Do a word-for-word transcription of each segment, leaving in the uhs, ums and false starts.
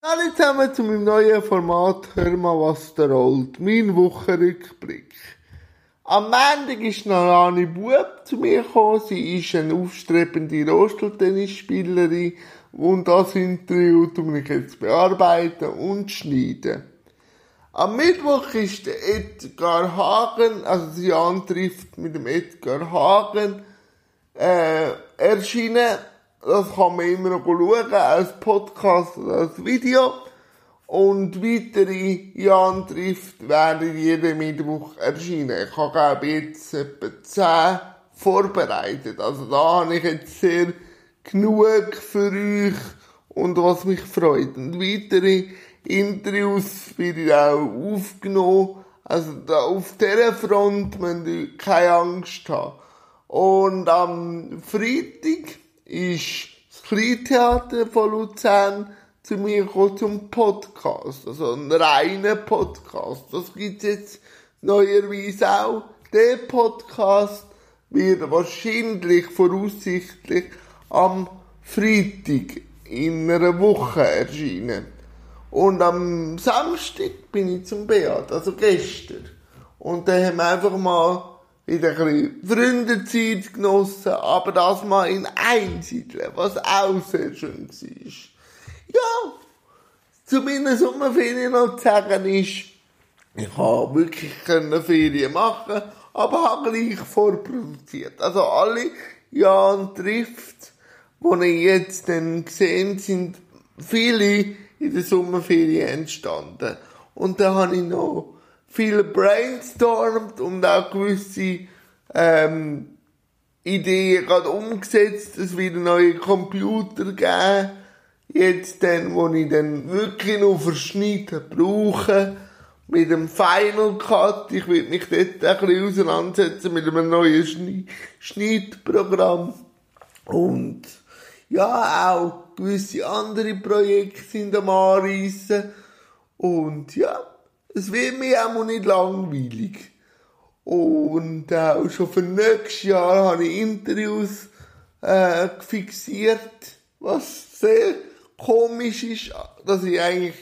Hallo zusammen zu meinem neuen Format «Hör mal, was der rollt», mein Wochenrückblick. Am Montag ist Nalani Bub zu mir gekommen. Sie ist eine aufstrebende Rollstuhltennisspielerin und das Interview tun ich jetzt bearbeiten und schneiden. Am Mittwoch ist der Edgar Hagen, also sie antrifft mit dem Edgar Hagen, äh, erschienen. Das kann man immer noch schauen, als Podcast oder als Video. Und weitere Antrifft werden jeden Mittwoch erscheinen. Ich habe, glaube ich, jetzt etwa zehn vorbereitet. Also da habe ich jetzt sehr genug für euch und was mich freut. Und weitere Interviews werden auch aufgenommen. Also da auf dieser Front müsst ihr keine Angst haben. Und am Freitag ist das Kleidtheater von Luzern zu mir gekommen zum Podcast. Also ein reiner Podcast. Das gibt's jetzt neuerweise auch. Der Podcast wird wahrscheinlich voraussichtlich am Freitag in einer Woche erscheinen. Und am Samstag bin ich zum Beat, also gestern. Und dann haben wir einfach mal wieder ein bisschen Freundenzeit genossen, aber das mal in Einsiedeln, was auch sehr schön war. Ja, zu meiner Sommerferien noch zu sagen ist, ich konnte wirklich keine Ferien machen, aber habe gleich vorproduziert. Also alle Jan trifft, die ich jetzt dann gesehen sind viele in der Sommerferien entstanden. Und da habe ich noch viel brainstormt und auch gewisse ähm, Ideen gerade umgesetzt. Es wird neue Computer geben, jetzt dann, wo ich dann wirklich noch verschneiden brauche, mit dem Final Cut. Ich will mich dort ein bisschen auseinandersetzen mit einem neuen Schne- Schnittprogramm. Und ja, auch gewisse andere Projekte sind am Anreissen. Und ja, es wird mir auch nicht langweilig. Und äh, schon für nächstes Jahr habe ich Interviews äh, fixiert, was sehr komisch ist, dass ich eigentlich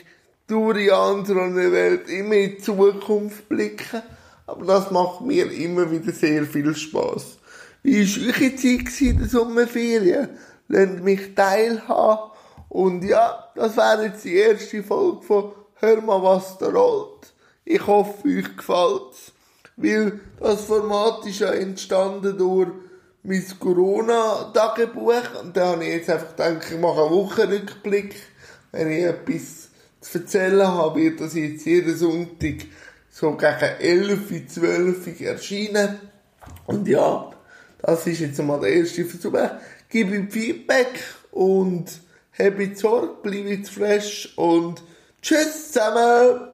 durch die andere Welt immer in die Zukunft blicke. Aber das macht mir immer wieder sehr viel Spass. Wie war eure Zeit in der Sommerferien? Lasst mich teilhaben. Und ja, das wäre jetzt die erste Folge von «Hör mal, was da rollt». Ich hoffe, euch gefällt's. Weil das Format ist ja entstanden durch mein Corona-Tagebuch. Und da habe ich jetzt einfach gedacht, ich mache einen Wochenrückblick. Wenn ich etwas zu erzählen habe, wird das jetzt jeden Sonntag so gegen elf, zwölf Uhr erscheinen. Und ja, das ist jetzt einmal der erste Versuch. Gib ihm Feedback und habt Sorge, bleibt fresh und tschüss zusammen!